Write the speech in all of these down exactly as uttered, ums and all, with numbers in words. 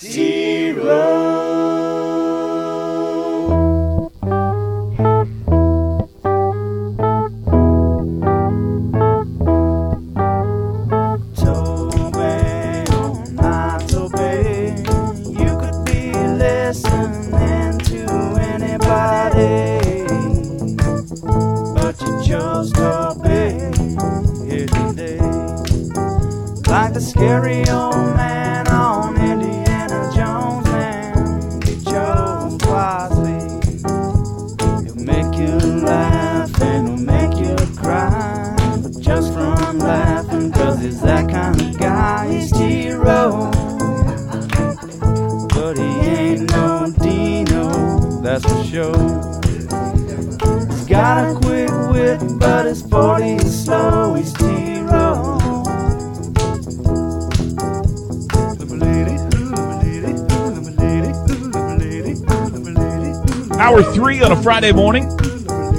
zero. Toby, oh my Toby, you could be listening to anybody, but you chose Toby here today, like the scary old man. That's for sure. He's got a quick wit, but his body is slow. He's zero. Hour three on a Friday morning,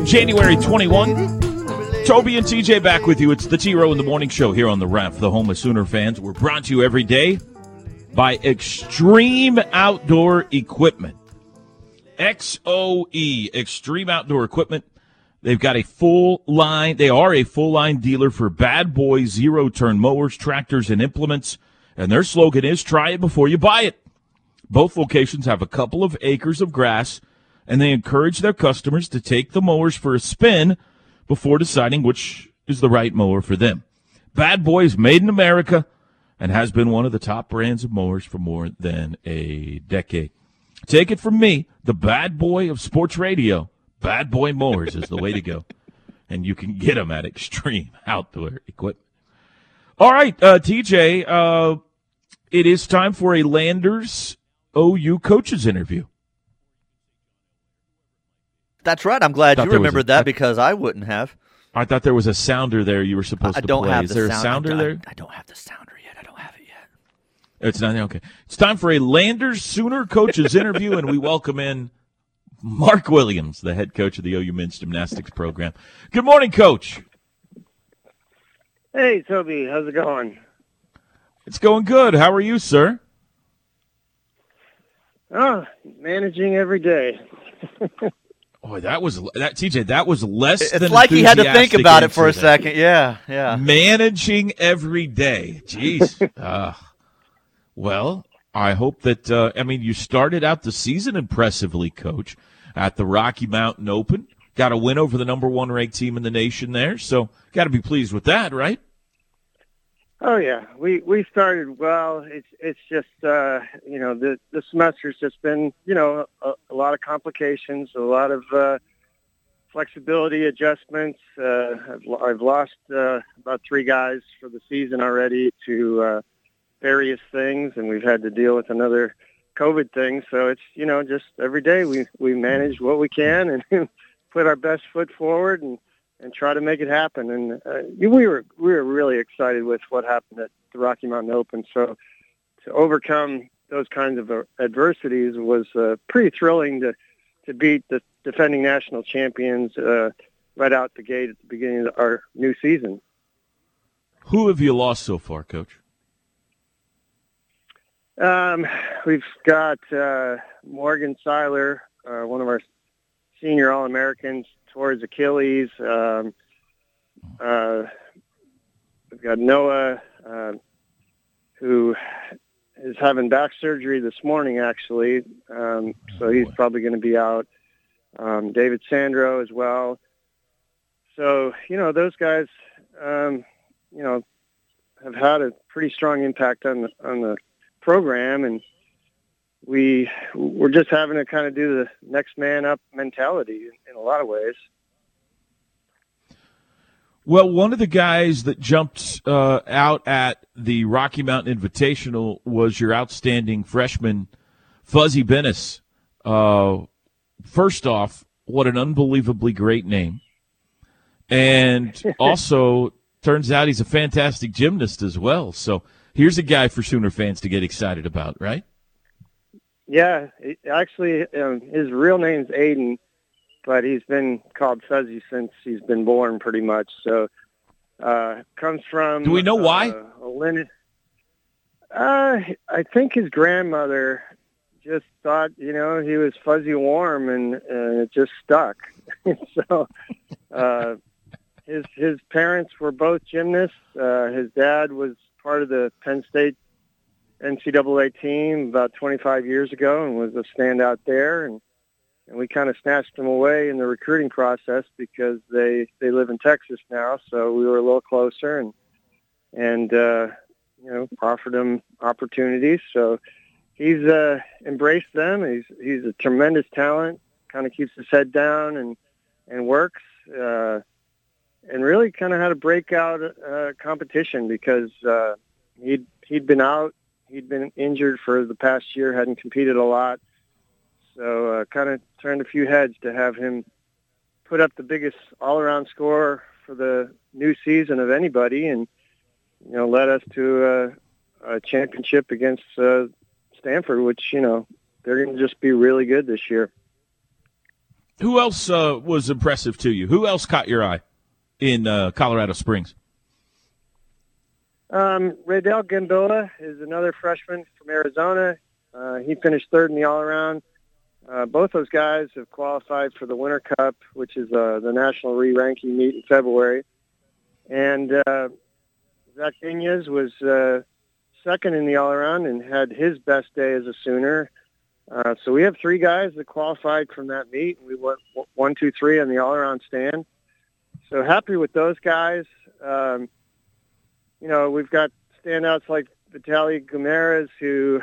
January twenty-first. Toby and T J back with you. It's the T-Row in the Morning Show here on the Ref. The home of Sooner fans. We're brought to you every day by Extreme Outdoor Equipment. X O E, Extreme Outdoor Equipment. They've got a full line. They are a full line dealer for Bad Boy zero-turn mowers, tractors, and implements. And their slogan is, try it before you buy it. Both locations have a couple of acres of grass, and they encourage their customers to take the mowers for a spin before deciding which is the right mower for them. Bad Boy is made in America and has been one of the top brands of mowers for more than a decade. Take it from me, the Bad Boy of sports radio. Bad Boy mowers is the way to go. And you can get them at Extreme Outdoor Equipment. All right, uh, T J, uh, it is time for a Landers O U coaches interview. That's right. I'm glad you remembered a, that I, because I wouldn't have. I thought there was a sounder there you were supposed I to don't play. Have is the there sound, a sounder I there? I don't have the sounder yet. I don't have it yet. It's not okay. It's time for a Landers Sooner coaches interview, and we welcome in Mark Williams, the head coach of the O U men's gymnastics program. Good morning, Coach. Hey, Toby. How's it going? It's going good. How are you, sir? Oh, managing every day. Oh, that was that T J. That was less. It's than like he had to think about it for a second. Yeah, yeah. Managing every day. Jeez. uh, well, I hope that. Uh, I mean, you started out the season impressively, Coach, at the Rocky Mountain Open. Got a win over the number one ranked team in the nation there. So, got to be pleased with that, right? Oh yeah, we we started well. It's it's just uh, you know the the semester's just been you know a, a lot of complications, a lot of uh, flexibility adjustments. Uh, I've, I've lost uh, about three guys for the season already to uh, various things, and we've had to deal with another COVID thing. So it's you know just every day we we manage what we can and put our best foot forward and. and try to make it happen. And uh, we were we were really excited with what happened at the Rocky Mountain Open. So to overcome those kinds of uh, adversities was uh, pretty thrilling to, to beat the defending national champions uh, right out the gate at the beginning of our new season. Who have you lost so far, Coach? Um, we've got uh, Morgan Seiler, uh, one of our senior All-Americans, towards Achilles. Um, uh, we've got Noah, uh, who is having back surgery this morning, actually. Um, so he's probably going to be out. Um, David Sandro as well. So, you know, those guys, um, you know, have had a pretty strong impact on the, on the program. And We, we're just having to kind of do the next man up mentality in a lot of ways. Well, one of the guys that jumped uh, out at the Rocky Mountain Invitational was your outstanding freshman, Fuzzy Bennis. Uh, first off, what an unbelievably great name. And also, turns out he's a fantastic gymnast as well. So here's a guy for Sooner fans to get excited about, right? Yeah, actually, um, his real name's Aiden, but he's been called Fuzzy since he's been born, pretty much. So, uh, comes from. Do we know uh, why? Illinois. Uh, I think his grandmother just thought, you know, he was fuzzy warm, and, and it just stuck. So uh, his his parents were both gymnasts. Uh, his dad was part of the Penn State N C double A team about twenty-five years ago and was a standout there. And, and we kind of snatched him away in the recruiting process because they, they live in Texas now. So we were a little closer and, and uh, you know, offered him opportunities. So he's uh, embraced them. He's he's a tremendous talent, kind of keeps his head down and, and works. Uh, and really kind of had a breakout uh, competition because uh, he'd, he'd been out. He'd been injured for the past year, hadn't competed a lot. So uh, kind of turned a few heads to have him put up the biggest all-around score for the new season of anybody and, you know, led us to uh, a championship against uh, Stanford, which, you know, they're going to just be really good this year. Who else uh, was impressive to you? Who else caught your eye in uh, Colorado Springs? Um, Raydell Gamboa is another freshman from Arizona. Uh, he finished third in the all-around. Uh, both those guys have qualified for the Winter Cup, which is uh, the national re-ranking meet in February. And uh, Zach Inez was uh, second in the all-around and had his best day as a Sooner. Uh, so we have three guys that qualified from that meet. We went one, two, three on the all-around stand. So happy with those guys. Um, You know, we've got standouts like Vitaliy Guimaraes, who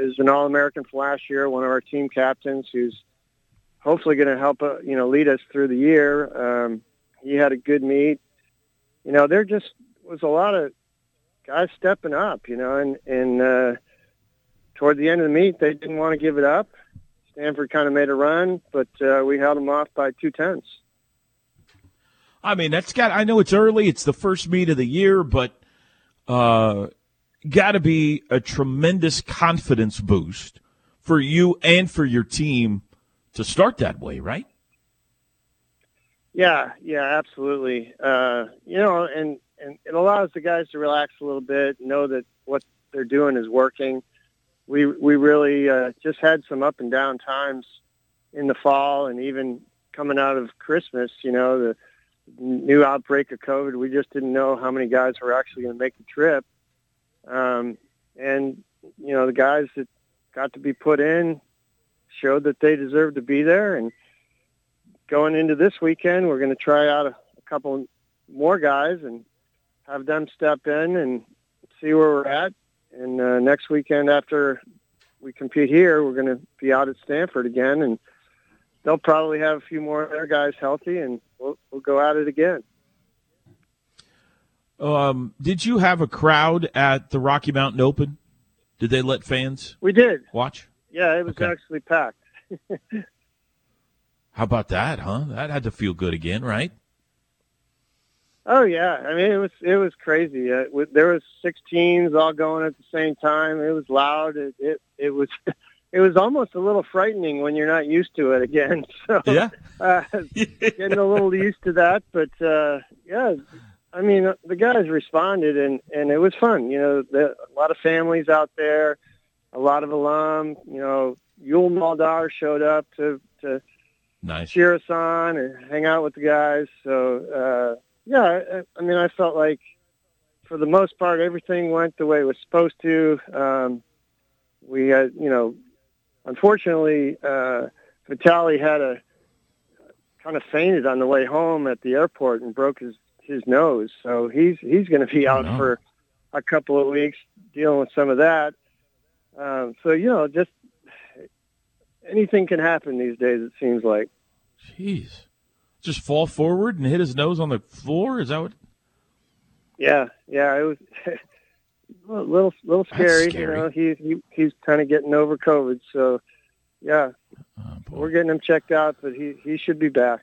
is an All-American for last year, one of our team captains, who's hopefully going to help, uh, you know, lead us through the year. Um, he had a good meet. You know, there just was a lot of guys stepping up, you know, and, and uh, toward the end of the meet, they didn't want to give it up. Stanford kind of made a run, but uh, we held them off by two-tenths. I mean, that's got – I know it's early. It's the first meet of the year, but – Uh, got to be a tremendous confidence boost for you and for your team to start that way, right? Yeah, yeah, absolutely. Uh, you know, and, and it allows the guys to relax a little bit, know that what they're doing is working. We we really uh, just had some up and down times in the fall and even coming out of Christmas, you know, the new outbreak of COVID. We just didn't know how many guys were actually going to make the trip. Um, and, you know, the guys that got to be put in showed that they deserved to be there. And going into this weekend, we're going to try out a, a couple more guys and have them step in and see where we're at. And uh, next weekend after we compete here, we're going to be out at Stanford again. And they'll probably have a few more of their guys healthy, and we'll, we'll go at it again. Um, did you have a crowd at the Rocky Mountain Open? Did they let fans We did. Watch? Yeah, it was okay. Actually packed. How about that, huh? That had to feel good again, right? Oh, yeah. I mean, it was it was crazy. Uh, there was six teams all going at the same time. It was loud. It it, it was... It was almost a little frightening when you're not used to it again. So yeah. uh, getting a little used to that. But, uh, yeah, I mean, the guys responded, and, and it was fun. You know, the, a lot of families out there, a lot of alum. You know, Yul Maldar showed up to, to nice. cheer us on and hang out with the guys. So, uh, yeah, I, I mean, I felt like for the most part everything went the way it was supposed to. Um, we had, you know, Unfortunately, uh, Vitaliy had a kind of fainted on the way home at the airport and broke his, his nose. So he's he's going to be out for a couple of weeks dealing with some of that. Um, so, you know, just anything can happen these days, it seems like. Jeez. Just fall forward and hit his nose on the floor? Is that what? Yeah, yeah, it was... A little, little scary. scary. You know, he, he he's kind of getting over COVID, so yeah, oh, we're getting him checked out, but he, he should be back.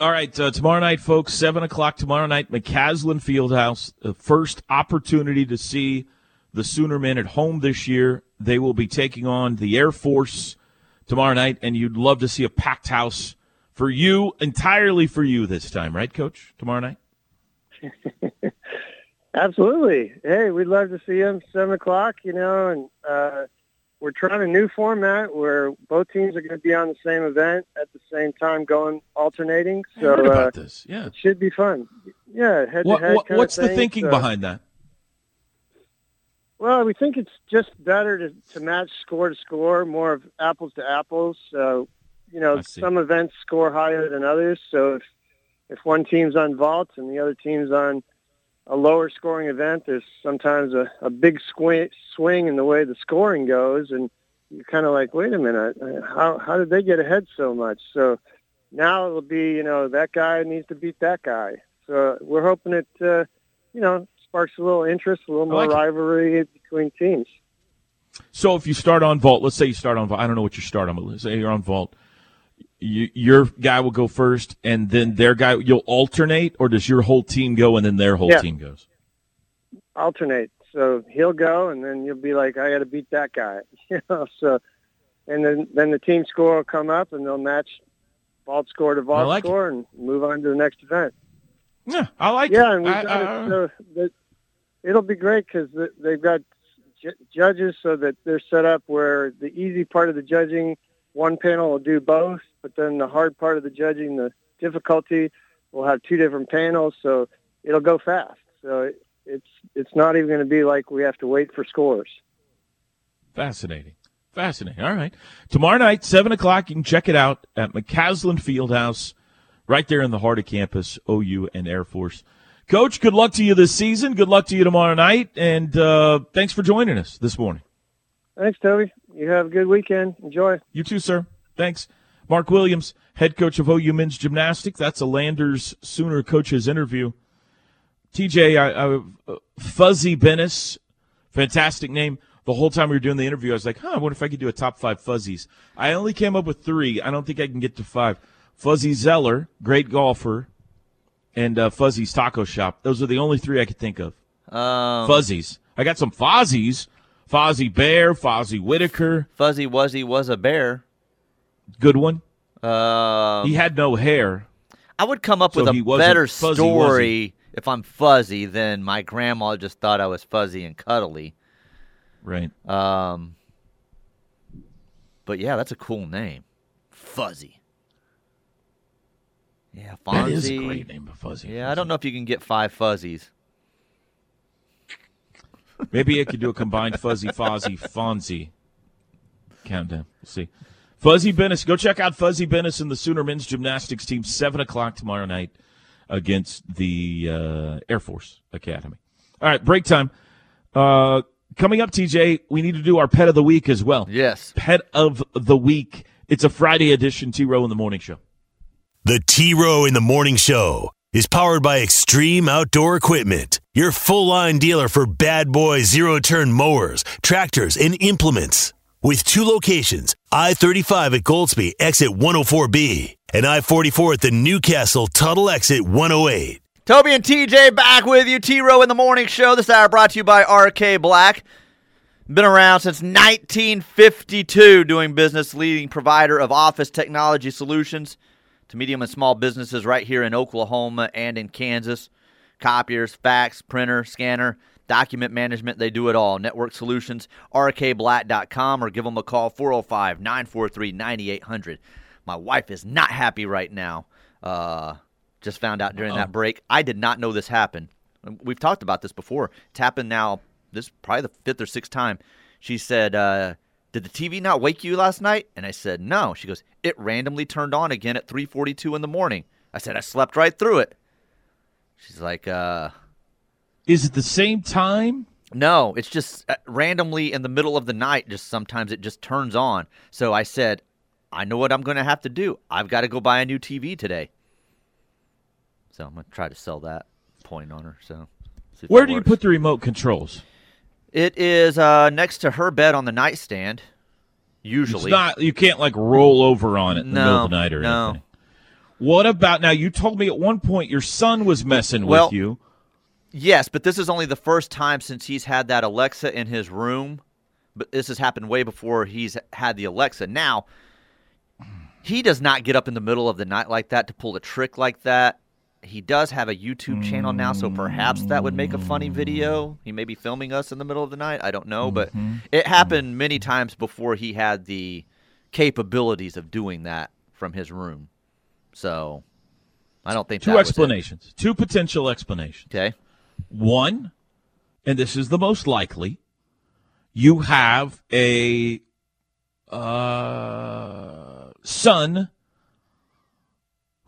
All right, uh, tomorrow night, folks, seven o'clock tomorrow night, McCasland Field House. The first opportunity to see the Sooner men at home this year. They will be taking on the Air Force tomorrow night, and you'd love to see a packed house for you, entirely for you this time, right, Coach? Tomorrow night. Absolutely. Hey, we'd love to see them seven o'clock, you know, and uh, we're trying a new format where both teams are going to be on the same event at the same time going alternating. So I heard about uh, this. Yeah. It should be fun. Yeah, head-to-head what, what, kind What's of thing, the thinking so. behind that? Well, we think it's just better to, to match score to score, more of apples to apples. So, you know, some events score higher than others. So if, if one team's on vaults and the other team's on a lower scoring event, there's sometimes a, a big squ- swing in the way the scoring goes. And you're kind of like, wait a minute, how how did they get ahead so much? So now it'll be, you know, that guy needs to beat that guy. So we're hoping it, uh, you know, sparks a little interest, a little more like rivalry it. between teams. So if you start on vault, let's say you start on vault. I don't know what you start on, but let's say you're on vault. You, your guy will go first, and then their guy. You'll alternate, or does your whole team go, and then their whole yeah. team goes? Alternate. So he'll go, and then you'll be like, I got to beat that guy. You know. So, and then then the team score will come up, and they'll match vault score to vault like score, it. and move on to the next event. Yeah, I like yeah, it. Yeah, and we I, got I, it. So that it'll be great because they've got j- judges, so that they're set up where the easy part of the judging, one panel will do both, but then the hard part of the judging, the difficulty, will have two different panels, so it'll go fast. So it, it's it's not even going to be like we have to wait for scores. Fascinating. Fascinating. All right. Tomorrow night, seven o'clock, you can check it out at McCasland Field House, right there in the heart of campus, O U and Air Force. Coach, good luck to you this season. Good luck to you tomorrow night, and uh, thanks for joining us this morning. Thanks, Toby. You have a good weekend. Enjoy. You too, sir. Thanks. Mark Williams, head coach of O U men's gymnastics. That's a Landers Sooner coaches interview. T J, I, I, Fuzzy Bennis, fantastic name. The whole time we were doing the interview, I was like, huh, I wonder if I could do a top five fuzzies. I only came up with three. I don't think I can get to five. Fuzzy Zeller, great golfer, and uh, Fuzzy's Taco Shop. Those are the only three I could think of. Um, Fuzzies. I got some Fozzies. Fozzie Bear, Fozzie Whitaker. Fuzzy Wuzzy was a bear. Good one. Uh, he had no hair. I would come up so with a better fuzzy, story wuzzy. If I'm fuzzy than my grandma just thought I was fuzzy and cuddly. Right. Um. But, yeah, that's a cool name. Fuzzy. Yeah, Fonzie. That is a great name, but Fuzzy. Yeah, fuzzy. I don't know if you can get five fuzzies. Maybe I could do a combined Fuzzy, Fozzie, Fonzie countdown. We'll see. Fuzzy Bennis. Go check out Fuzzy Bennis and the Sooner men's gymnastics team, seven o'clock tomorrow night against the uh, Air Force Academy. All right, break time. Uh, coming up, T J, we need to do our Pet of the Week as well. Yes. Pet of the Week. It's a Friday edition T-Row in the Morning Show. The T-Row in the Morning Show is powered by Extreme Outdoor Equipment, your full-line dealer for Bad Boy zero-turn mowers, tractors, and implements. With two locations, I thirty-five at Goldsby, exit one oh four B, and I forty-four at the Newcastle Tuttle, exit one oh eight. Toby and T J back with you. T-Row in the Morning Show. This hour brought to you by R K Black. Been around since nineteen fifty-two, doing business, leading provider of office technology solutions to medium and small businesses right here in Oklahoma and in Kansas. Copiers, fax, printer, scanner, document management, they do it all. Network Solutions, r k black dot com, or give them a call, four oh five, nine four three, nine eight hundred. My wife is not happy right now. Uh, just found out during Uh-oh. that break. I did not know this happened. We've talked about this before. It's happened now, this is probably the fifth or sixth time. She said, uh, did the T V not wake you last night? And I said, no. She goes, it randomly turned on again at three forty-two in the morning. I said, I slept right through it. She's like, uh... is it the same time? No, it's just randomly in the middle of the night, just sometimes it just turns on. So I said, I know what I'm going to have to do. I've got to go buy a new T V today. So I'm going to try to sell that point on her. So where do you put the remote controls? It is uh, next to her bed on the nightstand, usually. It's not, you can't, like, roll over on it in no, the middle of the night or no. anything. What about, now you told me at one point your son was messing well, with you. Yes, but this is only the first time since he's had that Alexa in his room. But this has happened way before he's had the Alexa. Now, he does not get up in the middle of the night like that to pull a trick like that. He does have a YouTube channel now, so perhaps that would make a funny video. He may be filming us in the middle of the night. I don't know, but mm-hmm. it happened many times before he had the capabilities of doing that from his room. So I don't think two that explanations, was it. Two potential explanations. Okay, one, and this is the most likely, you have a uh, son.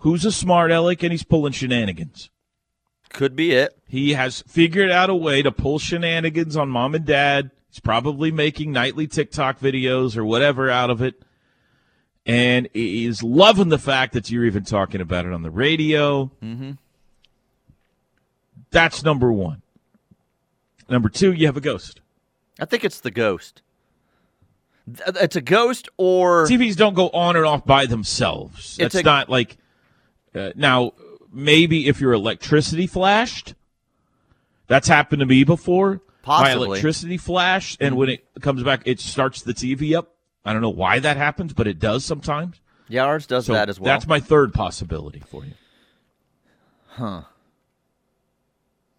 Who's a smart aleck and he's pulling shenanigans. Could be it. He has figured out a way to pull shenanigans on mom and dad. He's probably making nightly TikTok videos or whatever out of it. And he's loving the fact that you're even talking about it on the radio. Mm-hmm. That's number one. Number two, you have a ghost. I think it's the ghost. It's a ghost or... T Vs don't go on and off by themselves. It's That's a... not like... Uh, now, maybe if your electricity flashed, that's happened to me before. Possibly. My electricity flashed, and when it comes back, it starts the T V up. I don't know why that happens, but it does sometimes. Yeah, ours does so that as well. That's my third possibility for you. Huh.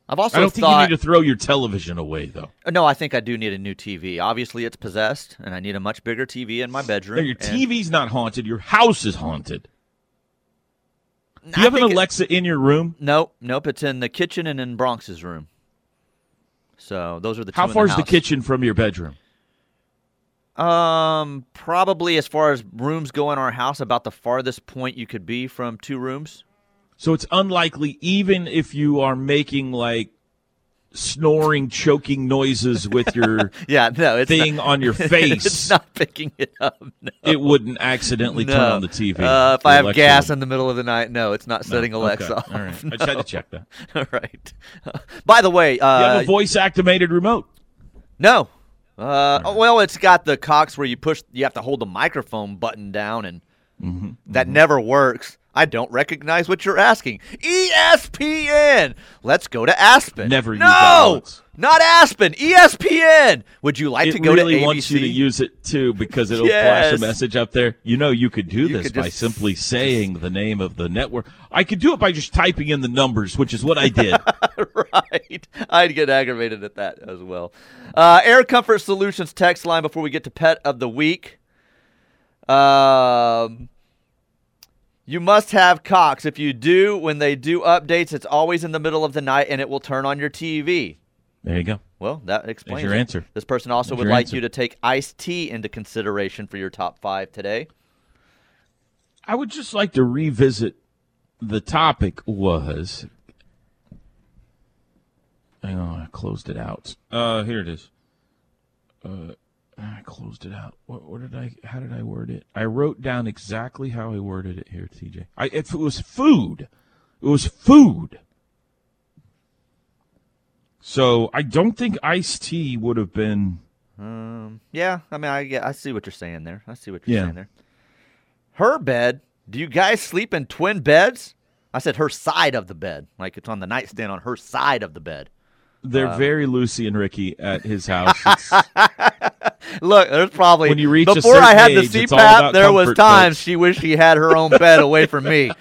I've also I don't thought... think you need to throw your television away, though. No, I think I do need a new T V. Obviously, it's possessed, and I need a much bigger T V in my bedroom. No, your and... T V's not haunted. Your house is haunted. Do you have an Alexa in your room? Nope, nope. It's in the kitchen and in Bronx's room. So those are the two. How far is the kitchen from your bedroom? Um, probably as far as rooms go in our house, about the farthest point you could be from two rooms. So it's unlikely, even if you are making like snoring, choking noises with your yeah, no, it's thing not, on your face. It's not picking it up. No. It wouldn't accidentally no. turn on the T V. Uh, if I have Alexa gas would... in the middle of the night, no, it's not setting no. Alexa okay. off. All right. No. I just had to check that. All right. Uh, by the way. Uh, you have a voice-activated remote? No. Uh, right. Well, it's got the Cox where you push. You have to hold the microphone button down, and mm-hmm. that mm-hmm. never works. I don't recognize what you're asking. E S P N. Let's go to Aspen. Never use that. No, not Aspen. E S P N. Would you like it to go really to A B C? It really wants you to use it, too, because it'll yes. flash a message up there. You know, you could do you this could by just... simply saying the name of the network. I could do it by just typing in the numbers, which is what I did. Right. I'd get aggravated at that as well. Uh, Air Comfort Solutions text line before we get to Pet of the Week. Um... You must have Cox. If you do, when they do updates, it's always in the middle of the night, and it will turn on your T V. There you go. Well, that explains your it. answer. This person also That's would like answer. you to take iced tea into consideration for your top five today. I would just like to revisit the topic was. Hang on, I closed it out. Uh, here it is. Uh. I closed it out. What, what did I? How did I word it? I wrote down exactly how I worded it here, T J. I, if it was food, it was food. So I don't think iced tea would have been. Um. Yeah. I mean, I yeah, I see what you're saying there. I see what you're yeah. saying there. Her bed. Do you guys sleep in twin beds? I said her side of the bed, like it's on the nightstand on her side of the bed. They're um, very Lucy and Ricky at his house. Look, there's probably when you reach before a I had the age, C PAP, there was times she wished she had her own bed away from me.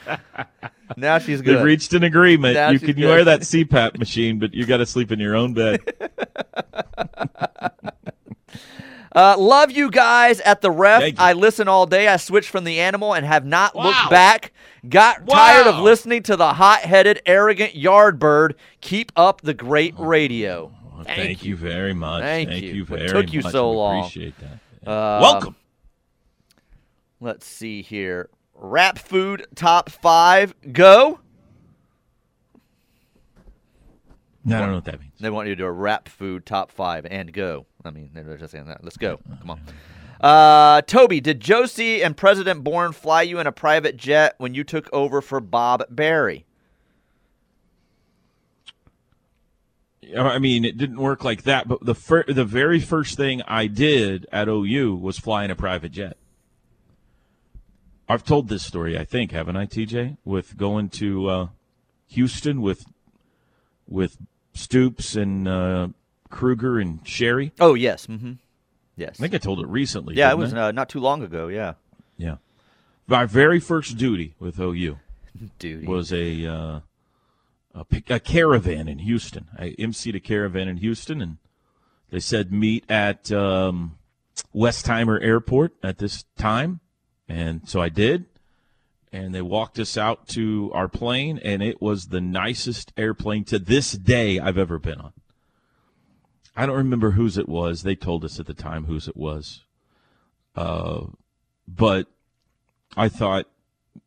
Now she's good. They've reached an agreement. Now you can wear that C PAP machine, but you got to sleep in your own bed. uh, love you guys at the ref. I listen all day. I switched from the animal and have not wow. looked back. Got wow. tired of listening to the hot-headed, arrogant yard bird. Keep up the great radio. Well, thank, thank you. you very much. Thank, thank you. you very it took much. you so we long. Appreciate that. Uh, Welcome. Let's see here. Rap food top five. Go. No, I don't know what that means. They want you to do a rap food top five and go. I mean, they're just saying that. Let's go. Come on. Uh, Toby, did Josie and President Bourne fly you in a private jet when you took over for Bob Barry? I mean, it didn't work like that, but the fir- the very first thing I did at O U was fly in a private jet. I've told this story, I think, haven't I, T J? With going to uh, Houston with with Stoops and uh, Kruger and Sherry. Oh, yes, mm-hmm. Yes. I think I told it recently. Yeah, it was uh, not too long ago, yeah. Yeah. My very first duty with O U duty. was a uh, a, a caravan in Houston. I emceed a caravan in Houston, and they said meet at um, Westheimer Airport at this time, and so I did. And they walked us out to our plane, and it was the nicest airplane to this day I've ever been on. I don't remember whose it was. They told us at the time whose it was. Uh, but I thought,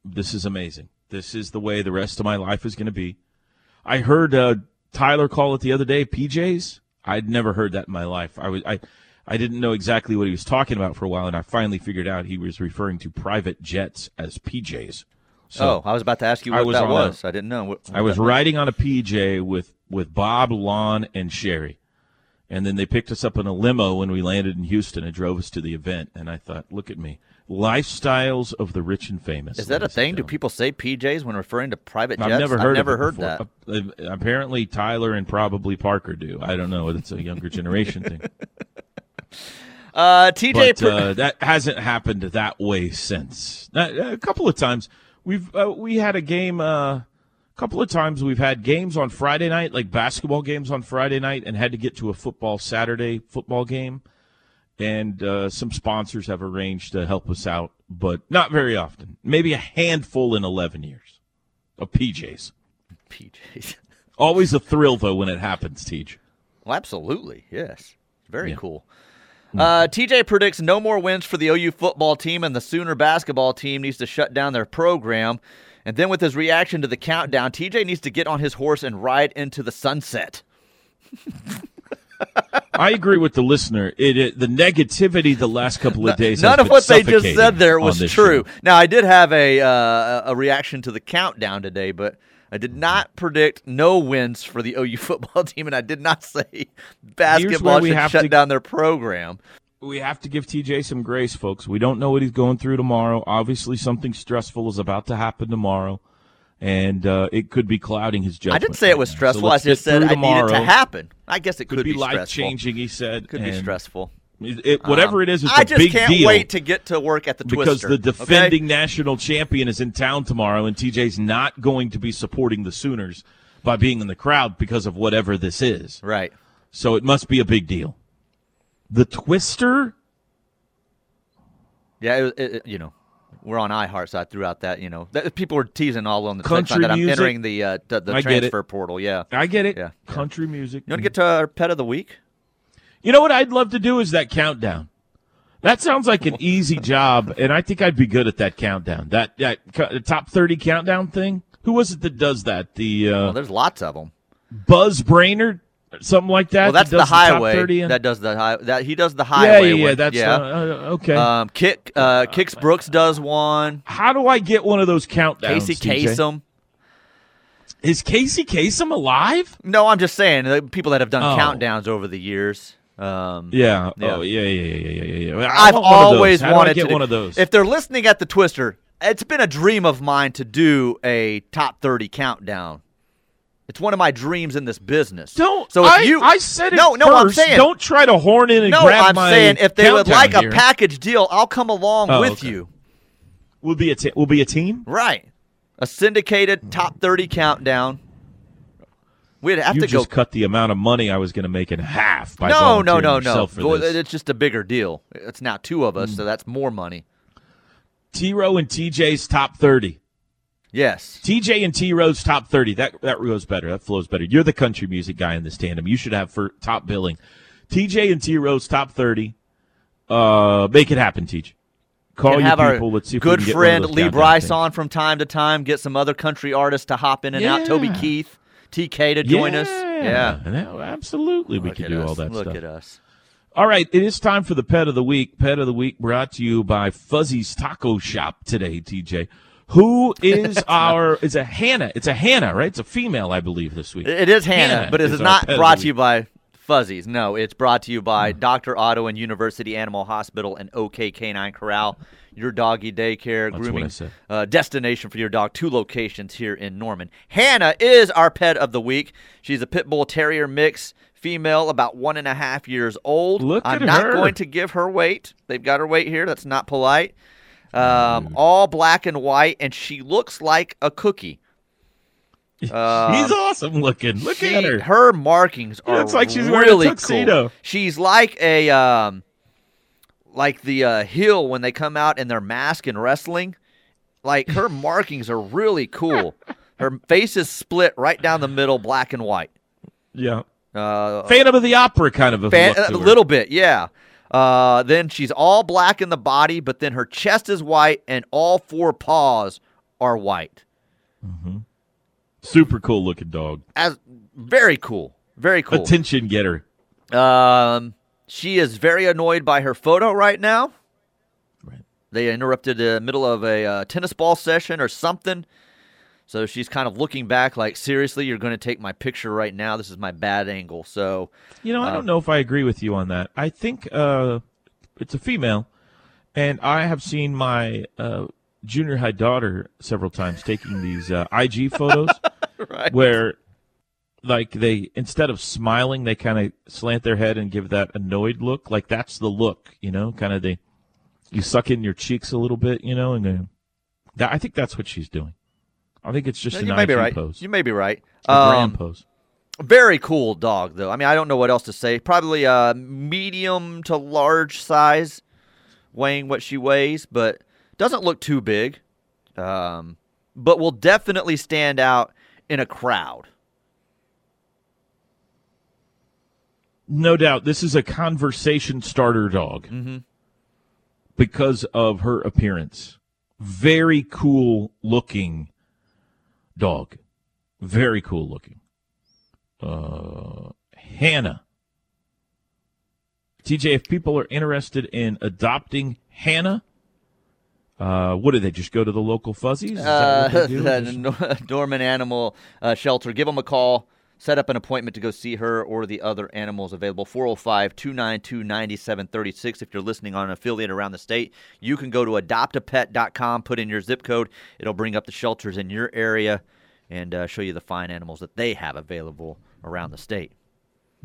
this is amazing. This is the way the rest of my life is going to be. I heard uh, Tyler call it the other day, P Js. I'd never heard that in my life. I was I, I didn't know exactly what he was talking about for a while, and I finally figured out he was referring to private jets as P Js. So oh, I was about to ask you what I was that was. A, I didn't know. What, what I was riding was. on a P J with, with Bob, Lon, and Sherry. And then they picked us up in a limo when we landed in Houston and drove us to the event. And I thought, look at me. Lifestyles of the rich and famous. Is that a thing? Do people say P Js when referring to private jets? I've never heard, I've never heard that. Apparently Tyler and probably Parker do. I don't know. It's a younger generation thing. Uh, T J, but, uh, that hasn't happened that way since. A couple of times we've uh, we had a game. Uh, a couple of times we've had games on Friday night, like basketball games on Friday night, and had to get to a football Saturday football game. And uh, some sponsors have arranged to help us out, but not very often. Maybe a handful in eleven years of P Js. P Js. Always a thrill though when it happens, Teej. Well, absolutely, yes. Very yeah. cool. Uh, T J predicts no more wins for the O U football team, and the Sooner basketball team needs to shut down their program. And then with his reaction to the countdown, T J needs to get on his horse and ride into the sunset. I agree with the listener. It, it the negativity the last couple of days. None of what they just said there was true. Show. Now I did have a uh, a reaction to the countdown today, but I did not predict no wins for the O U football team, and I did not say basketball should shut to, down their program. We have to give T J some grace, folks. We don't know what he's going through tomorrow. Obviously, something stressful is about to happen tomorrow, and uh, it could be clouding his judgment. I didn't say right it was now. stressful. So I just said I tomorrow. needed to happen. I guess it could, could be, be stressful. Could be life-changing, he said. It could be stressful. It, it, whatever um, it is, it's I a big deal. I just can't wait to get to work at the Twister. Because the defending okay? national champion is in town tomorrow, and T J's not going to be supporting the Sooners by being in the crowd because of whatever this is. Right. So it must be a big deal. The Twister? Yeah, it, it, you know, we're on iHeart, so I threw out that, you know. That, people were teasing all on the text line that I'm music. entering the, uh, the, the transfer portal. Yeah, I get it. Yeah. Country yeah. music. You want to get to our pet of the week? You know what I'd love to do is that countdown. That sounds like an easy job, and I think I'd be good at that countdown. That that co- top thirty countdown thing. Who was it that does that? The uh, well, there's lots of them. Buzz Brainerd, something like that. Well, that's that the highway. The and... That does the high. That he does the highway. Yeah, yeah, with, that's yeah. Uh, okay. Um, Kick uh, Kix uh, Brooks does one. How do I get one of those countdowns? Casey Kasem. Is Casey Kasem alive? No, I'm just saying the people that have done oh. countdowns over the years. Um, yeah. yeah. Oh, yeah, yeah, yeah, yeah, yeah. I I've want always wanted to get one of those. If they're listening at the Twister, it's been a dream of mine to do a top thirty countdown. It's one of my dreams in this business. Don't. So if I, you, I said it no, first. No, I'm saying, don't try to horn in and no, grab I'm my. No, I'm saying if they would like here. a package deal, I'll come along oh, with okay. you. We'll be a te- we'll be a team, right? A syndicated top thirty countdown. We'd have you to go. You just cut the amount of money I was going to make in half by no, volunteering no, no, no. yourself for well, this. It's just a bigger deal. It's now two of us, mm. so that's more money. T-Row and T J's top thirty. Yes. T J and T-Row's top thirty. That that goes better. That flows better. You're the country music guy in this tandem. You should have for top billing. T J and T-Row's top thirty. Uh, make it happen, T J. Call your people. Let's see if we can get one of those down. Good friend Lee Bryce on from time to time. Get some other country artists to hop in and yeah. out. Toby Keith. T K to join yeah, us. Yeah, that, absolutely. We Look could do us. all that Look stuff. Look at us. All right, it is time for the Pet of the Week. Pet of the Week brought to you by Fuzzy's Taco Shop today, T J. Who is our – it's a Hannah. It's a Hannah, right? It's a female, I believe, this week. It is Hannah, Hannah but it is, is not brought to you by Fuzzies. No, it's brought to you by mm-hmm. Doctor Otto and University Animal Hospital and OK Canine Corral, your doggy daycare, That's grooming uh, destination for your dog, two locations here in Norman. Hannah is our pet of the week. She's a pit bull terrier mix, female, about one and a half years old. Look I'm at not her. going to give her weight. They've got her weight here. That's not polite. Um, all black and white, and she looks like a cookie. Uh, she's awesome looking. Look she, at her. Her markings are yeah, it's like she's really a tuxedo. Cool. She's like a um, like the uh, heel when they come out in their mask in wrestling. Like her markings are really cool. Her face is split right down the middle, black and white. Yeah. Uh, Phantom of the Opera kind of a fan, look to her. A little bit, yeah. Uh, then she's all black in the body, but then her chest is white and all four paws are white. Mm-hmm. Super cool looking dog. As very cool, very cool. Attention getter. Um, she is very annoyed by her photo right now. Right. They interrupted the middle of a uh, tennis ball session or something. So she's kind of looking back like, seriously, you're going to take my picture right now? This is my bad angle. So, you know, I um, don't know if I agree with you on that. I think uh, it's a female, and I have seen my uh, junior high daughter several times taking these uh, I G photos right. where, like, they instead of smiling, they kind of slant their head and give that annoyed look. Like, that's the look, you know, kind of they you suck in your cheeks a little bit, you know, and they, that, I think that's what she's doing. I think it's just an I G right. pose. You may be right. A um, grand pose. Very cool dog, though. I mean, I don't know what else to say. Probably a medium to large size, weighing what she weighs, but doesn't look too big. Um, but will definitely stand out in a crowd. No doubt. This is a conversation starter dog mm-hmm. because of her appearance. Very cool looking dog. Very cool looking. Uh, Hannah. T J, if people are interested in adopting Hannah, uh, what do they just go to the local Fuzzies? Is that what they do? Uh, the Dormant Animal uh, Shelter. Give them a call. Set up an appointment to go see her or the other animals available. four oh five, two nine two, nine seven three six. If you're listening on an affiliate around the state, you can go to adopt a pet dot com, put in your zip code. It'll bring up the shelters in your area and uh, show you the fine animals that they have available around the state.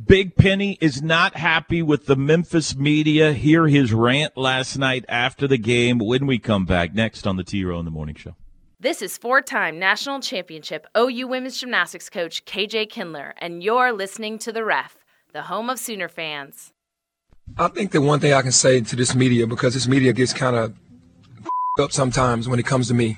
Big Penny is not happy with the Memphis media. Hear his rant last night after the game when we come back next on the T-Row in the Morning Show. This is four-time national championship O U women's gymnastics coach K J Kindler, and you're listening to The Ref, the home of Sooner fans. I think the one thing I can say to this media, because this media gets kind of up sometimes when it comes to me,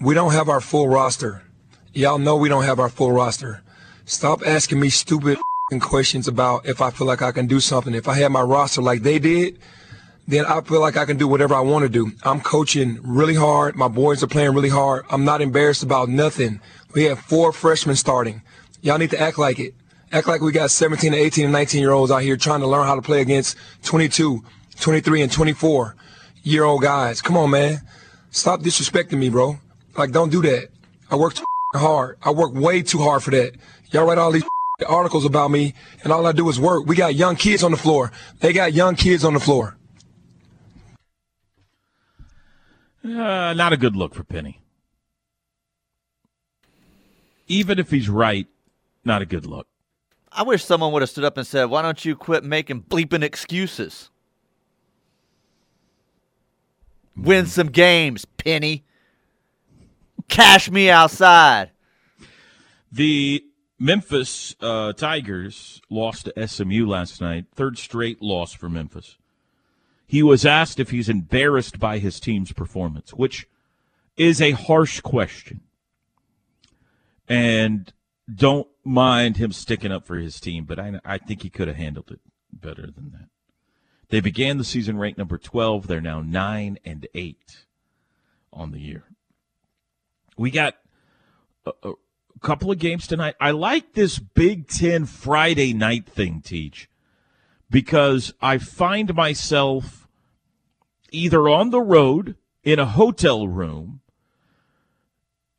we don't have our full roster. Y'all know we don't have our full roster. Stop asking me stupid questions about if I feel like I can do something. If I had my roster like they did, then I feel like I can do whatever I want to do. I'm coaching really hard. My boys are playing really hard. I'm not embarrassed about nothing. We have four freshmen starting. Y'all need to act like it. Act like we got seventeen, eighteen, and nineteen-year-olds out here trying to learn how to play against twenty-two, twenty-three, and twenty-four-year-old guys. Come on, man. Stop disrespecting me, bro. Like, don't do that. I work too hard. I work way too hard for that. Y'all write all these articles about me, and all I do is work. We got young kids on the floor. They got young kids on the floor. Uh, not a good look for Penny. Even if he's right, not a good look. I wish someone would have stood up and said, why don't you quit making bleeping excuses? Win some games, Penny. Cash me outside. The Memphis uh, Tigers lost to S M U last night. Third straight loss for Memphis. He was asked if he's embarrassed by his team's performance, which is a harsh question. And don't mind him sticking up for his team, but I, I think he could have handled it better than that. They began the season ranked number twelve. They're now nine and eight on the year. We got a, a couple of games tonight. I like this Big Ten Friday night thing, Teach. Because I find myself either on the road in a hotel room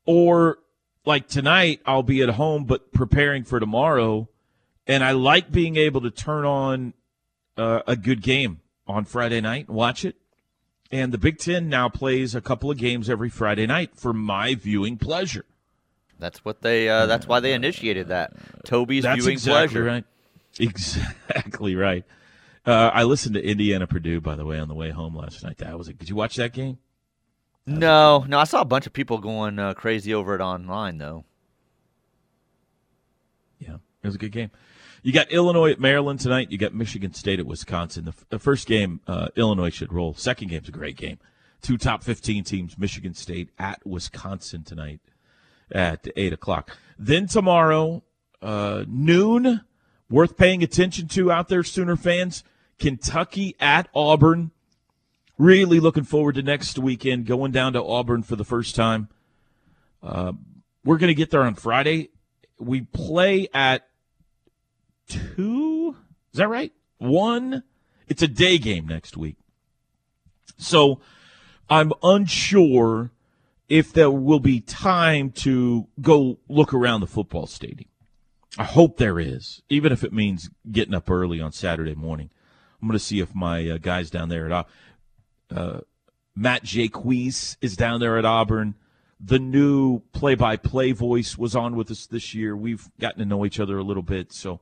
or, like tonight, I'll be at home but preparing for tomorrow, and I like being able to turn on uh, a good game on Friday night and watch it. And the Big Ten now plays a couple of games every Friday night for my viewing pleasure. That's what they. Uh, that's why they initiated that. Toby's that's viewing exactly pleasure. Right. Exactly right. Uh, I listened to Indiana Purdue, by the way, on the way home last night. That was a, did you watch that game? That no, no. I saw a bunch of people going uh, crazy over it online, though. It was a good game. You got Illinois at Maryland tonight. You got Michigan State at Wisconsin. The, f- the first game, uh, Illinois should roll. Second game's a great game. Two top fifteen teams, Michigan State at Wisconsin tonight at eight o'clock. Then tomorrow, uh, noon, worth paying attention to out there, Sooner fans, Kentucky at Auburn. Really looking forward to next weekend, going down to Auburn for the first time. Uh, we're going to get there on Friday. We play at two. Is that right? One. It's a day game next week. So I'm unsure if there will be time to go look around the football stadium. I hope there is, even if it means getting up early on Saturday morning. I'm going to see if my uh, guys down there at uh, Matt Jaques is down there at Auburn. The new play-by-play voice was on with us this year. We've gotten to know each other a little bit, so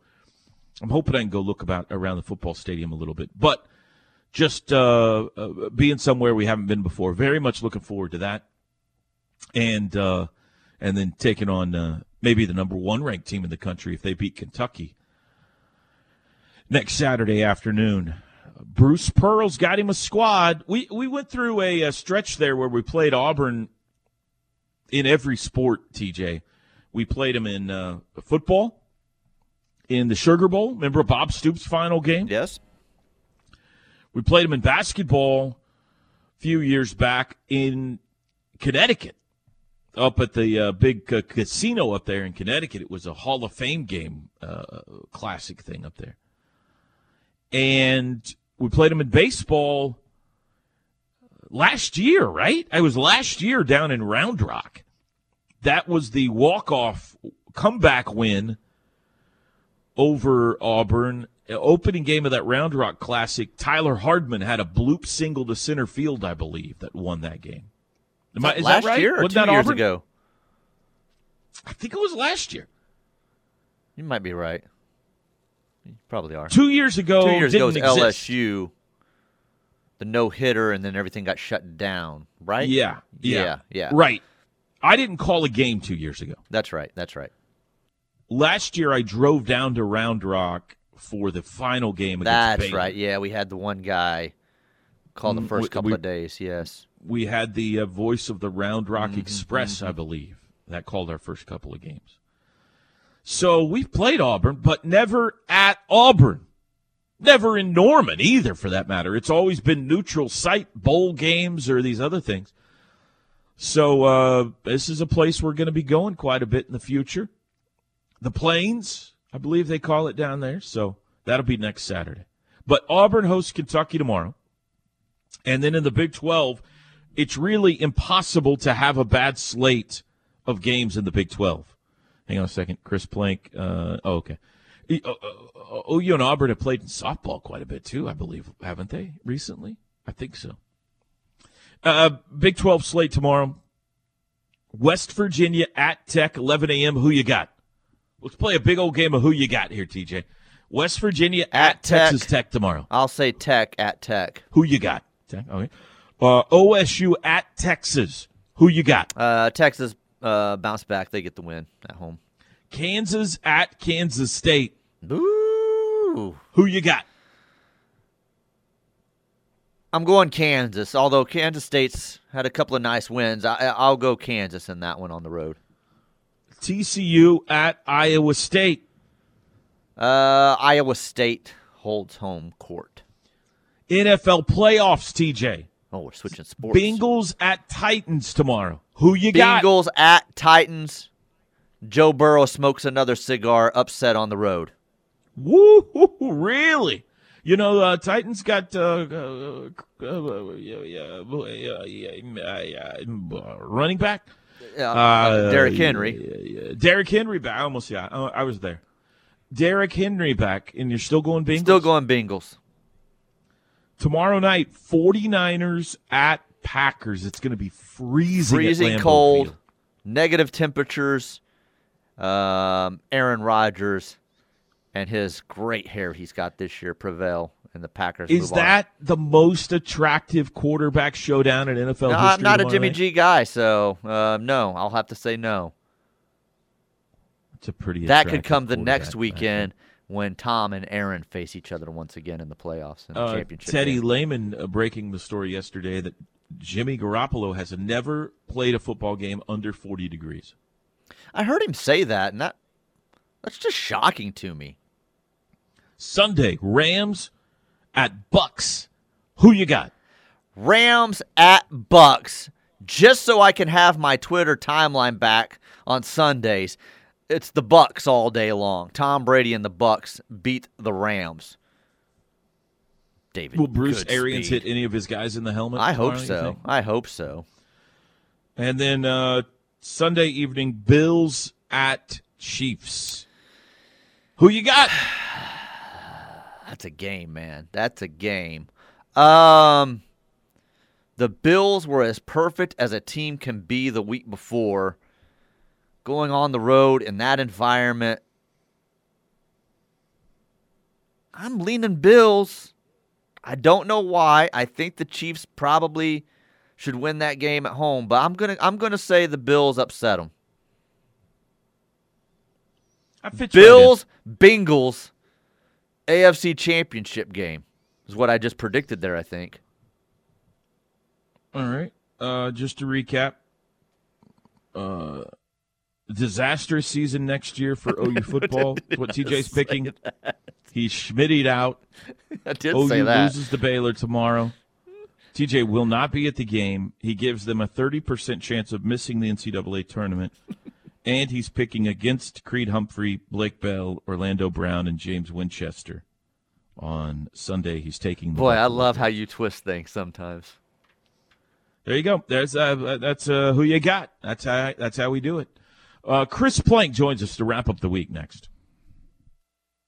I'm hoping I can go look about around the football stadium a little bit. But just uh, uh, being somewhere we haven't been before, very much looking forward to that. And uh, and then taking on uh, maybe the number one ranked team in the country if they beat Kentucky next Saturday afternoon. Bruce Pearl's got him a squad. We we went through a, a stretch there where we played Auburn in every sport, T J. We played them in uh, football, in the Sugar Bowl. Remember Bob Stoops' final game? Yes. We played them in basketball a few years back in Connecticut, up at the uh, big uh, casino up there in Connecticut. It was a Hall of Fame game, uh, classic thing up there. And we played them in baseball last year, right? It was last year down in Round Rock. That was the walk-off comeback win over Auburn. Opening game of that Round Rock Classic, Tyler Hardman had a bloop single to center field, I believe, that won that game. Am I, is last that right? year or Wasn't two years Auburn? ago? I think it was last year. You might be right. You probably are. Two years ago, Two years didn't ago was exist. L S U, the no-hitter, and then everything got shut down, right? Yeah, yeah, yeah, yeah. Right. I didn't call a game two years ago. That's right, that's right. Last year, I drove down to Round Rock for the final game against That's Baylor. Right, yeah, we had the one guy call the first we, couple we, of days, yes. We had the uh, voice of the Round Rock mm-hmm, Express, mm-hmm. I believe, that called our first couple of games. So we've played Auburn, but never at Auburn. Never in Norman either, for that matter. It's always been neutral site, bowl games, or these other things. So uh, this is a place we're going to be going quite a bit in the future. The Plains, I believe they call it down there. So that'll be next Saturday. But Auburn hosts Kentucky tomorrow. And then in the Big twelve, it's really impossible to have a bad slate of games in the Big twelve. Hang on a second. Chris Plank. Uh, oh, okay. O U and Auburn have played in softball quite a bit, too, I believe. Haven't they recently? I think so. Uh, Big twelve slate tomorrow. West Virginia at Tech, eleven a.m. Who you got? Let's play a big old game of who you got here, T J. West Virginia at, at Texas Tech. Tech tomorrow. I'll say Tech at Tech. Who you got? Tech, okay. Uh, O S U at Texas. Who you got? Uh, Texas uh, bounce back. They get the win at home. Kansas at Kansas State. Ooh. Who you got? I'm going Kansas. Although Kansas State's had a couple of nice wins, I, I'll go Kansas in that one on the road. T C U at Iowa State. Uh, Iowa State holds home court. N F L playoffs, T J. Oh, we're switching sports. Bengals at Titans tomorrow. Who you Bengals got? Bengals at Titans. Joe Burrow smokes another cigar, upset on the road. Woo, really? You know, uh, Titans got uh, running back. Uh, uh, Derrick Henry. Yeah, yeah. Derrick Henry back. I almost, yeah, I was there. Derrick Henry back, and you're still going Bengals? Still going Bengals. Tomorrow night, forty-niners at Packers. It's going to be freezing Freezing cold, Field. Negative temperatures. Um, Aaron Rodgers and his great hair he's got this year prevail, and the Packers Is move that on. The most attractive quarterback showdown in N F L no, history? I'm not a Jimmy night? G guy, so uh, no. I'll have to say no. It's a pretty that could come the next weekend when Tom and Aaron face each other once again in the playoffs and the uh, championship. Teddy game. Lehman uh, breaking the story yesterday that Jimmy Garoppolo has never played a football game under forty degrees. I heard him say that, and that that's just shocking to me. Sunday, Rams at Bucks. Who you got? Rams at Bucks. Just so I can have my Twitter timeline back on Sundays, it's the Bucks all day long. Tom Brady and the Bucks beat the Rams. David, will Bruce Arians hit any of his guys in the helmet? I hope so. I hope so. And then uh, Sunday evening, Bills at Chiefs. Who you got? That's a game, man. That's a game. Um, the Bills were as perfect as a team can be the week before. Going on the road in that environment, I'm leaning Bills. I don't know why. I think the Chiefs probably should win that game at home, but I'm gonna I'm gonna say the Bills upset them. I fit you Bills right in. Bengals A F C Championship game is what I just predicted there. I think. All right. Uh, just to recap. Uh. Disastrous season next year for O U football. That's what T J's picking. He's schmittied out. I did O U say that. O U loses to Baylor tomorrow. T J will not be at the game. He gives them a thirty percent chance of missing the N C double A tournament. And he's picking against Creed Humphrey, Blake Bell, Orlando Brown, and James Winchester. On Sunday, he's taking the Boy, I love how you twist things sometimes. There you go. There's uh, That's uh, who you got. That's how, that's how we do it. Uh, Chris Plank joins us to wrap up the week next.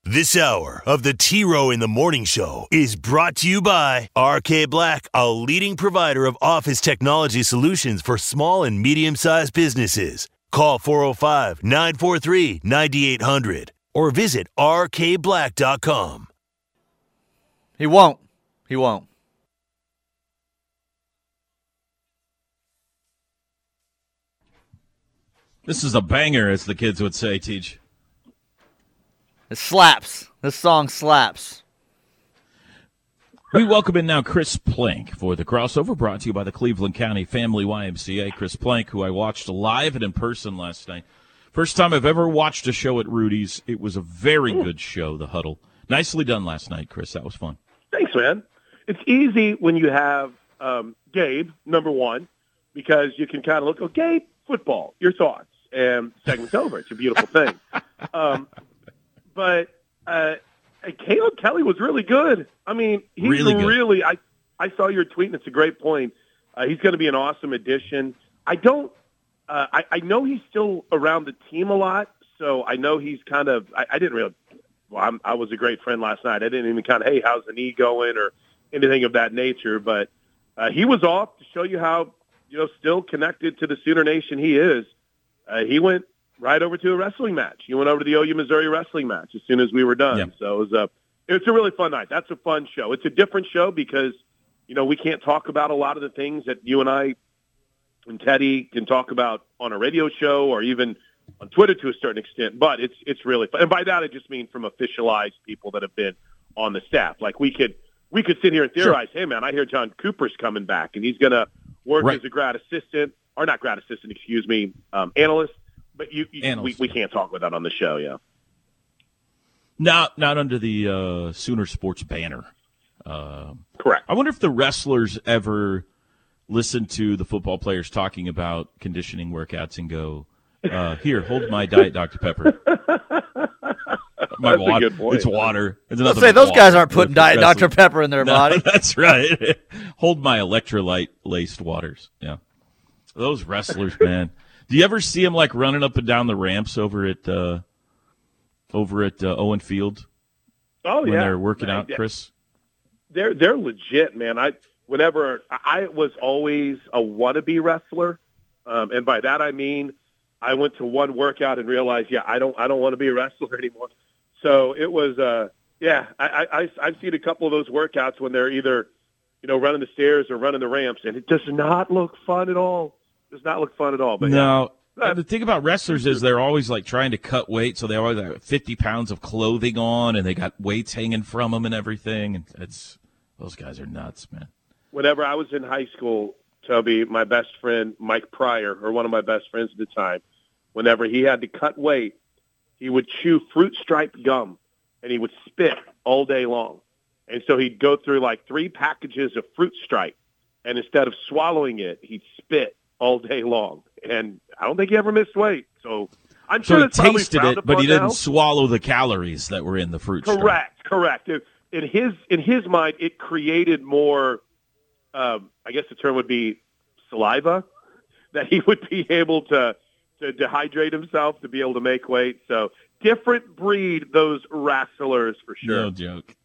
This hour of the T-Row in the Morning Show is brought to you by R K Black, a leading provider of office technology solutions for small and medium-sized businesses. Call four oh five, nine four three, nine eight hundred or visit r k black dot com. He won't. He won't. This is a banger, as the kids would say, Teach. It slaps. This song slaps. We welcome in now Chris Plank for the crossover, brought to you by the Cleveland County Family Y M C A. Chris Plank, who I watched live and in person last night. First time I've ever watched a show at Rudy's. It was a very Ooh. good show, The Huddle. Nicely done last night, Chris. That was fun. Thanks, man. It's easy when you have um, Gabe, number one, because you can kind of look, oh, Gabe, football, your thoughts. And segment's over. It's a beautiful thing. Um, but uh, Caleb Kelly was really good. I mean, he's really, really I, I saw your tweet, and it's a great point. Uh, he's going to be an awesome addition. I don't uh, – I, I know he's still around the team a lot, so I know he's kind of – I didn't really – well, I'm, I was a great friend last night. I didn't even kind of, hey, how's the knee going or anything of that nature. But uh, he was off to show you how, you know, still connected to the Sooner Nation he is. Uh, he went right over to a wrestling match. He went over to the O U Missouri wrestling match as soon as we were done. Yep. So it was a, it's a really fun night. That's a fun show. It's a different show because, you know, we can't talk about a lot of the things that you and I and Teddy can talk about on a radio show or even on Twitter to a certain extent. But it's it's really fun. And by that, I just mean from officialized people that have been on the staff. Like we could, we could sit here and theorize, sure. Hey, man, I hear John Cooper's coming back, and he's going to work right. as a grad assistant. Or not grad assistant, excuse me, um, analyst. But you, you analyst. We, we can't talk about that on the show, yeah. Not not under the uh, Sooner Sports banner. Uh, Correct. I wonder if the wrestlers ever listen to the football players talking about conditioning workouts and go, uh, here, hold my Diet Doctor Pepper. my that's water. A good point. It's water. It's Let's say those water. guys aren't putting Diet wrestling. Doctor Pepper in their no, body. That's right. Hold my electrolyte-laced waters, yeah. Those wrestlers, man. Do you ever see them like running up and down the ramps over at uh, over at uh, Owen Field? Oh when yeah, when they're working man, out, yeah. Chris. They're they're legit, man. I whenever I was always a wannabe wrestler, um, and by that I mean I went to one workout and realized, yeah, I don't I don't want to be a wrestler anymore. So it was, uh, yeah. I, I I've seen a couple of those workouts when they're either, you know, running the stairs or running the ramps, and it does not look fun at all. Does not look fun at all. But no, And the thing about wrestlers is they're always like trying to cut weight, so they always have fifty pounds of clothing on, and they got weights hanging from them and everything. And it's those guys are nuts, man. Whenever I was in high school, Toby, my best friend Mike Pryor, or one of my best friends at the time, whenever he had to cut weight, he would chew fruit striped gum, and he would spit all day long. And so he'd go through like three packages of fruit stripe, and instead of swallowing it, he'd spit all day long. And I don't think he ever missed weight. So I'm sure so he tasted it, but he didn't now. swallow the calories that were in the fruit. Correct, straw. correct. It, in his in his mind, it created more. Um, I guess the term would be saliva, that he would be able to to dehydrate himself to be able to make weight. So different breed, those wrestlers for sure. No joke,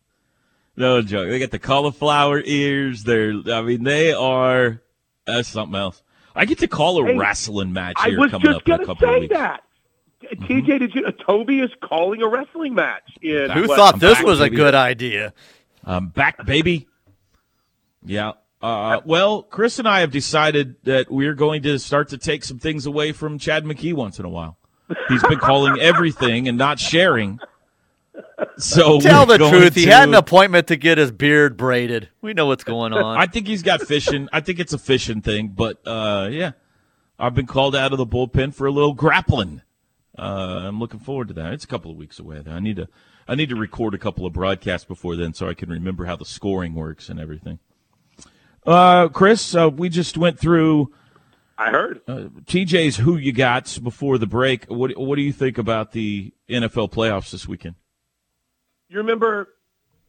no joke. They got the cauliflower ears. They're, I mean, they are that's something else. I get to call a hey, wrestling match here coming up in a couple of weeks. I was just going to say that. T J, mm-hmm. did you know Toby is calling a wrestling match? In Who what? thought I'm this back, was baby. a good idea? I'm back, baby. Yeah. Uh, well, Chris and I have decided that we're going to start to take some things away from Chad McKee once in a while. He's been calling everything and not sharing. So Tell the truth. To... He had an appointment to get his beard braided. We know what's going on. I think he's got fishing. I think it's a fishing thing. But, uh, yeah, I've been called out of the bullpen for a little grappling. Uh, I'm looking forward to that. It's a couple of weeks away, though. I need to I need to record a couple of broadcasts before then so I can remember how the scoring works and everything. Uh, Chris, uh, we just went through. I heard uh, T J's Who You Got before the break. What, what do you think about the N F L playoffs this weekend? You remember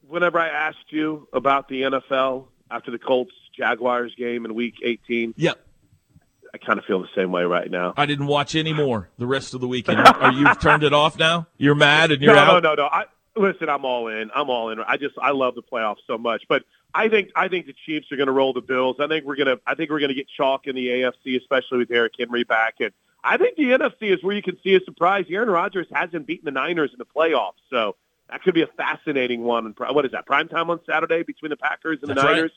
whenever I asked you about the N F L after the Colts-Jaguars game in Week eighteen? Yep. I kind of feel the same way right now. I didn't watch any more the rest of the weekend. Are you turned it off now? You're mad and you're no, out? No, no, no. I, listen, I'm all in. I'm all in. I just I love the playoffs so much. But I think I think the Chiefs are going to roll the Bills. I think we're going to I think we're going to get chalk in the A F C, especially with Derrick Henry back. And I think the N F C is where you can see a surprise. Aaron Rodgers hasn't beaten the Niners in the playoffs, so. That could be a fascinating one. What is that, primetime on Saturday between the Packers and That's the Niners?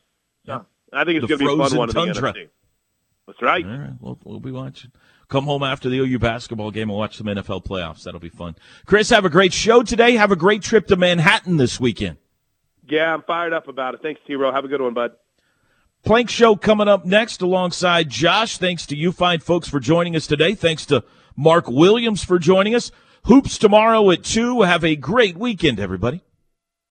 Right. Yeah. I think it's going to be a fun one tundra. in the N F C. That's right. All right, we'll, we'll be watching. Come home after the O U basketball game and watch some N F L playoffs. That'll be fun. Chris, have a great show today. Have a great trip to Manhattan this weekend. Yeah, I'm fired up about it. Thanks, T-Row. Have a good one, bud. Plank Show coming up next alongside Josh. Thanks to you fine folks for joining us today. Thanks to Mark Williams for joining us. Hoops tomorrow at two. Have a great weekend, everybody.